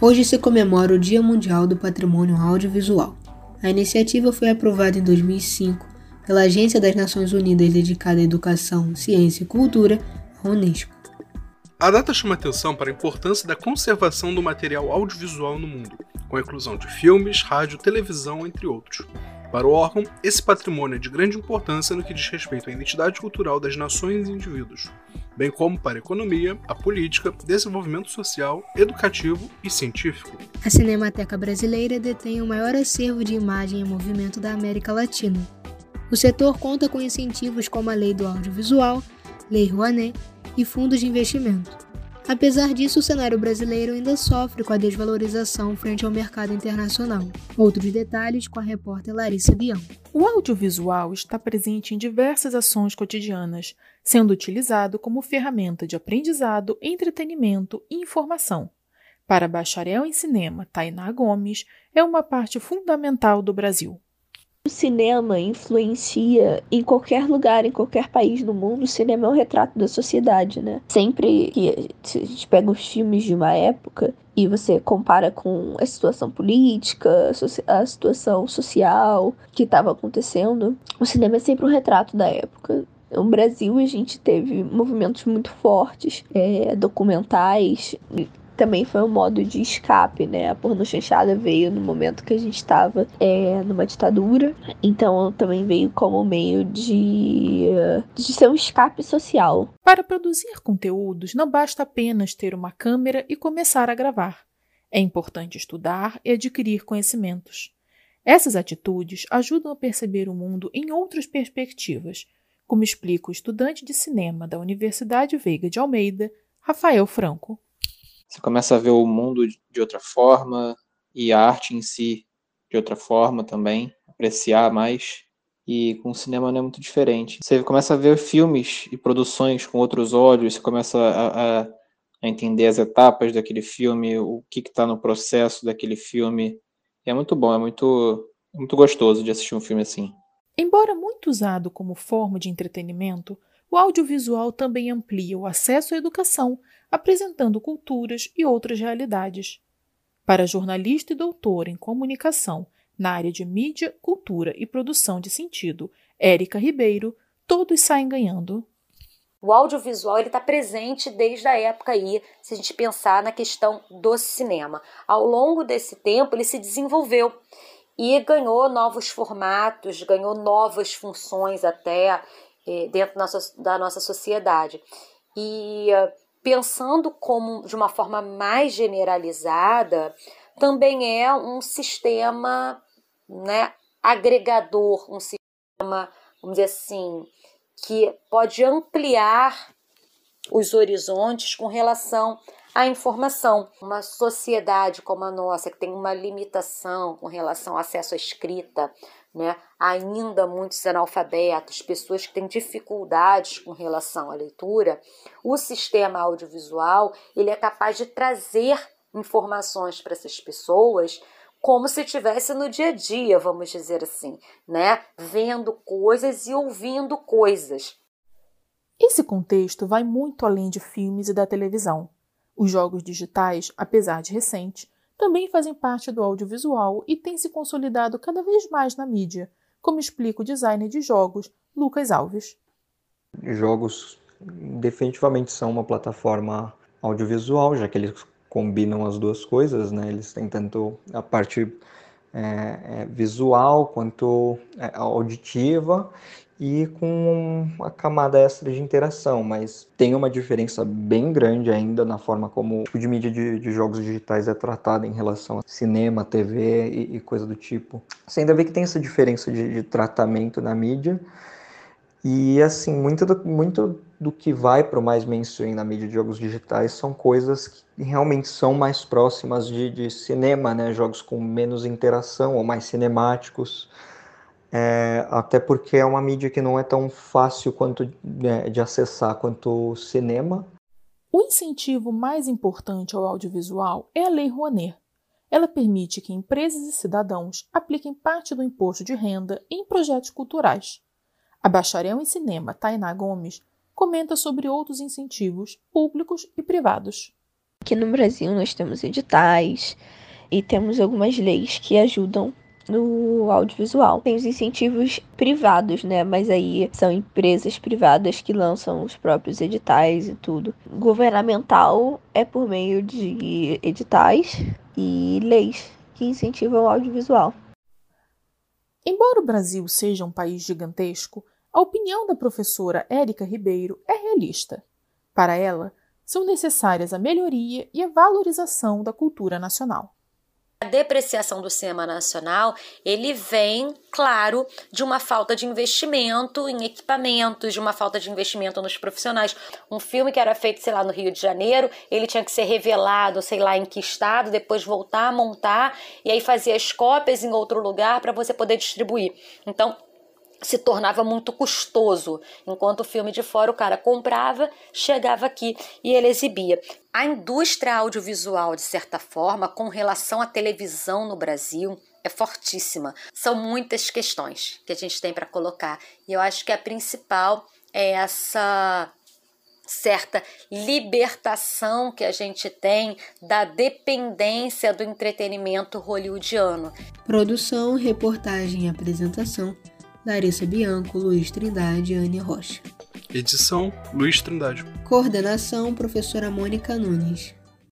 Hoje se comemora o Dia Mundial do Patrimônio Audiovisual. A iniciativa foi aprovada em 2005 pela Agência das Nações Unidas dedicada à Educação, Ciência e Cultura, a UNESCO. A data chama atenção para a importância da conservação do material audiovisual no mundo, com a inclusão de filmes, rádio, televisão, entre outros. Para o órgão, esse patrimônio é de grande importância no que diz respeito à identidade cultural das nações e indivíduos, bem como para a economia, a política, desenvolvimento social, educativo e científico. A Cinemateca Brasileira detém o maior acervo de imagem e movimento da América Latina. O setor conta com incentivos como a Lei do Audiovisual, Lei Rouanet e fundos de investimento. Apesar disso, o cenário brasileiro ainda sofre com a desvalorização frente ao mercado internacional. Outros detalhes com a repórter Larissa Bianco. O audiovisual está presente em diversas ações cotidianas, sendo utilizado como ferramenta de aprendizado, entretenimento e informação. Para a bacharel em cinema, Tainá Gomes, é uma parte fundamental do Brasil. O cinema influencia em qualquer lugar, em qualquer país do mundo. O cinema é um retrato da sociedade, né? Sempre que a gente pega os filmes de uma época e você compara com a situação política, a situação social que estava acontecendo, o cinema é sempre um retrato da época. No Brasil, a gente teve movimentos muito fortes, documentais. Também foi um modo de escape, né? A pornochanchada veio no momento que a gente estava numa ditadura. Então, também veio como meio de ser um escape social. Para produzir conteúdos, não basta apenas ter uma câmera e começar a gravar. É importante estudar e adquirir conhecimentos. Essas atitudes ajudam a perceber o mundo em outras perspectivas, como explica o estudante de cinema da Universidade Veiga de Almeida, Rafael Franco. Você começa a ver o mundo de outra forma e a arte em si de outra forma também, apreciar mais. E com o cinema não é muito diferente. Você começa a ver filmes e produções com outros olhos, você começa a entender as etapas daquele filme, o que está no processo daquele filme. E é muito bom, é muito gostoso de assistir um filme assim. Embora muito usado como forma de entretenimento, o audiovisual também amplia o acesso à educação, apresentando culturas e outras realidades. Para a jornalista e doutora em comunicação na área de mídia, cultura e produção de sentido, Érica Ribeiro, todos saem ganhando. O audiovisual está presente desde a época aí, se a gente pensar na questão do cinema. Ao longo desse tempo, ele se desenvolveu e ganhou novos formatos, ganhou novas funções até dentro da nossa sociedade. E pensando como de uma forma mais generalizada, também é um sistema, né, agregador, um sistema, vamos dizer assim, que pode ampliar os horizontes com relação à informação. Uma sociedade como a nossa, que tem uma limitação com relação ao acesso à escrita, né? Ainda muitos analfabetos, pessoas que têm dificuldades com relação à leitura, o sistema audiovisual ele é capaz de trazer informações para essas pessoas como se estivesse no dia a dia, vamos dizer assim, né? Vendo coisas e ouvindo coisas. Esse contexto vai muito além de filmes e da televisão. Os jogos digitais, apesar de recentes, também fazem parte do audiovisual e têm se consolidado cada vez mais na mídia, como explica o designer de jogos, Lucas Alves. Jogos definitivamente são uma plataforma audiovisual, já que eles combinam as duas coisas, né? Eles têm tanto a parte visual quanto auditiva e com uma camada extra de interação, mas tem uma diferença bem grande ainda na forma como o tipo de mídia de jogos digitais é tratada em relação a cinema, TV e coisa do tipo. Você ainda vê que tem essa diferença de tratamento na mídia e, assim, muito do que vai para o mais mainstream na mídia de jogos digitais são coisas que realmente são mais próximas de cinema, né? Jogos com menos interação ou mais cinemáticos. Até porque é uma mídia que não é tão fácil quanto, de acessar quanto o cinema. O incentivo mais importante ao audiovisual é a Lei Rouanet. Ela permite que empresas e cidadãos apliquem parte do imposto de renda em projetos culturais. A bacharel em cinema Tainá Gomes comenta sobre outros incentivos públicos e privados. Aqui no Brasil nós temos editais e temos algumas leis que ajudam no audiovisual. Tem os incentivos privados, né? Mas aí são empresas privadas que lançam os próprios editais e tudo. Governamental é por meio de editais e leis que incentivam o audiovisual. Embora o Brasil seja um país gigantesco, a opinião da professora Érica Ribeiro é realista. Para ela, são necessárias a melhoria e a valorização da cultura nacional. A depreciação do cinema nacional, ele vem, claro, de uma falta de investimento em equipamentos, de uma falta de investimento nos profissionais. Um filme que era feito, sei lá, no Rio de Janeiro, ele tinha que ser revelado, sei lá, em que estado, depois voltar a montar, e aí fazer as cópias em outro lugar para você poder distribuir. Então, se tornava muito custoso, enquanto o filme de fora o cara comprava, chegava aqui e ele exibia. A indústria audiovisual, de certa forma, com relação à televisão no Brasil, é fortíssima. São muitas questões que a gente tem para colocar, e eu acho que a principal é essa certa libertação que a gente tem da dependência do entretenimento hollywoodiano. Produção, reportagem e apresentação: Larissa Bianco, Luiz Trindade e Anne Rocha. Edição: Luiz Trindade. Coordenação: professora Mônica Nunes.